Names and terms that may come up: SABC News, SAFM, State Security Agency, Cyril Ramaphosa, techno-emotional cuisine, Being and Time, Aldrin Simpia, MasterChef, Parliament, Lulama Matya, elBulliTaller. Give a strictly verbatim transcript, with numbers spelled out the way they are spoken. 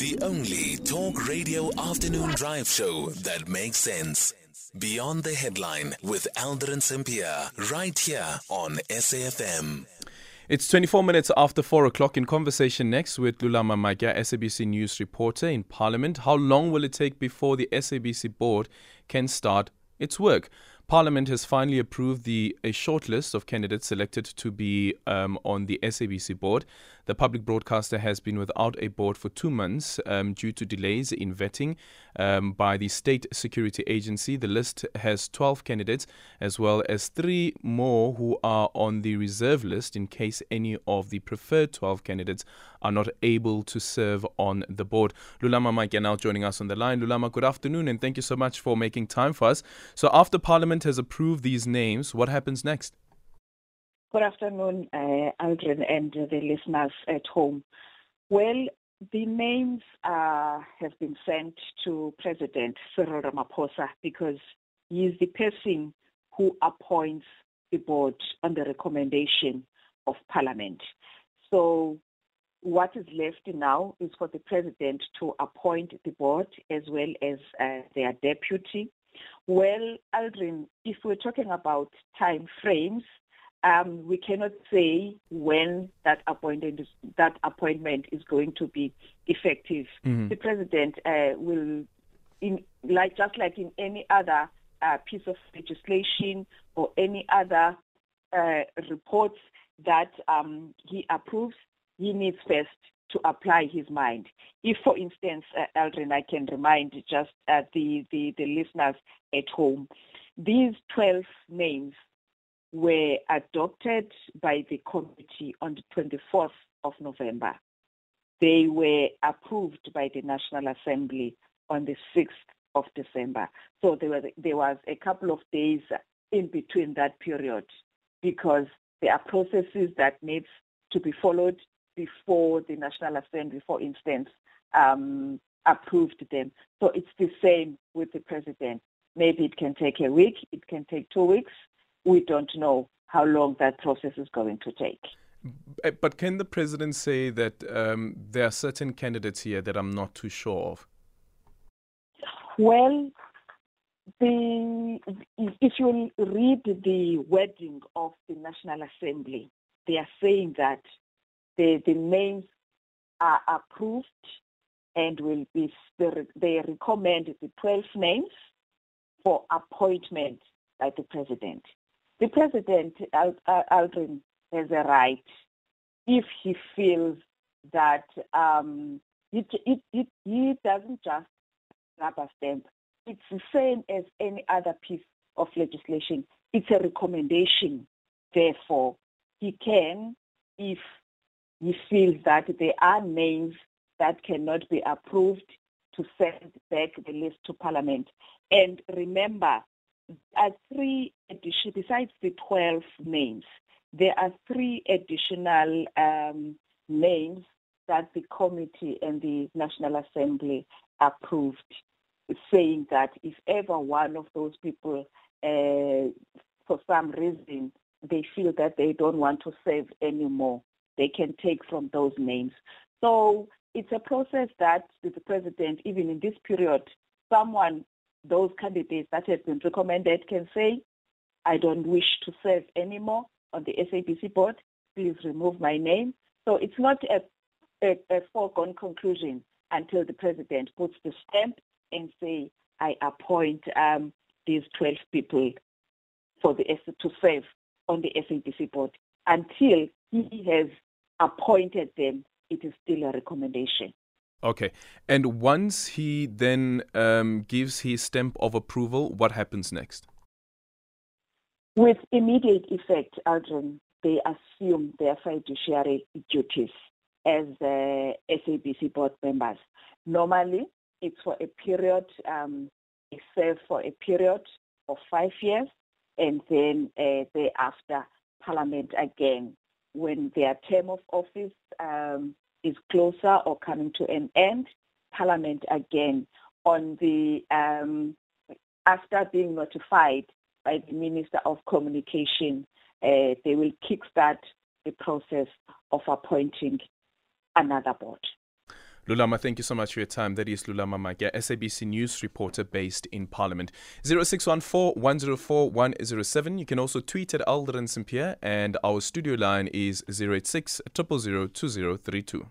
The only talk radio afternoon drive show that makes sense. Beyond the Headline with Aldrin Simpia, right here on S A F M. It's twenty-four minutes after four o'clock. In conversation next with Lulama Matya, S A B C News reporter in Parliament. How long will it take before the S A B C board can start its work? Parliament has finally approved the a shortlist of candidates selected to be um, on the S A B C board. The public broadcaster has been without a board for two months um, due to delays in vetting um, by the State Security Agency. The list has twelve candidates, as well as three more who are on the reserve list in case any of the preferred twelve candidates are not able to serve on the board. Lulama Matya now joining us on the line. Lulama, good afternoon, and thank you so much for making time for us. So after Parliament has approved these names, what happens next? Good afternoon, uh, Aldrin, and uh, the listeners at home. Well, the names uh, have been sent to President Cyril Ramaphosa because he is the person who appoints the board on the recommendation of Parliament. So what is left now is for the President to appoint the board as well as uh, their deputy. Well, Aldrin, if we're talking about time frames, um, we cannot say when that appointment, that appointment is going to be effective. Mm-hmm. The president uh, will, in, like just like in any other uh, piece of legislation or any other uh, reports that um, he approves, he needs first to apply his mind. If, for instance, uh, Aldrin, I can remind just uh, the, the, the listeners at home, these twelve names were adopted by the committee on the twenty-fourth of November. They were approved by the National Assembly on the sixth of December. So there was, there was a couple of days in between that period because there are processes that needs to be followed before the National Assembly, for instance, um, approved them. So it's the same with the president. Maybe it can take a week, it can take two weeks. We don't know how long that process is going to take. But can the president say that um, there are certain candidates here that I'm not too sure of? Well, the, if you read the wording of the National Assembly, they are saying that The, the names are approved and will be, they recommend the twelve names for appointment by the president. The president, Aldrin, has a right if he feels that um, it, it, it, he doesn't just rubber stamp. It's the same as any other piece of legislation. It's a recommendation. Therefore, he can, if he feels that there are names that cannot be approved, to send back the list to Parliament. And remember, as three addition, besides the twelve names, there are three additional um, names that the committee and the National Assembly approved, saying that if ever one of those people, uh, for some reason, they feel that they don't want to serve anymore, they can take from those names. So it's a process that the president, even in this period, someone, those candidates that have been recommended can say, I don't wish to serve anymore on the S A B C board, please remove my name. So it's not a, a, a foregone conclusion until the president puts the stamp and say, I appoint um, these twelve people for the to serve on the S A B C board. Until he has appointed them, it is still a recommendation. Okay. And once he then um, gives his stamp of approval, what happens next? With immediate effect, Aldrin, they assume their fiduciary duties as uh, S A B C board members. Normally, it's for a period, um, they serve for a period of five years, and then uh, thereafter, Parliament again, when their term of office um, is closer or coming to an end, Parliament again, on the um, after being notified by the Minister of Communication, uh, they will kickstart the process of appointing another board. Lulama, thank you so much for your time. That is Lulama Matya, S A B C News reporter based in Parliament. zero six one four, one zero four, one zero seven. You can also tweet at Aldrin Simpia, and our studio line is zero eight six, zero zero zero, two zero three two.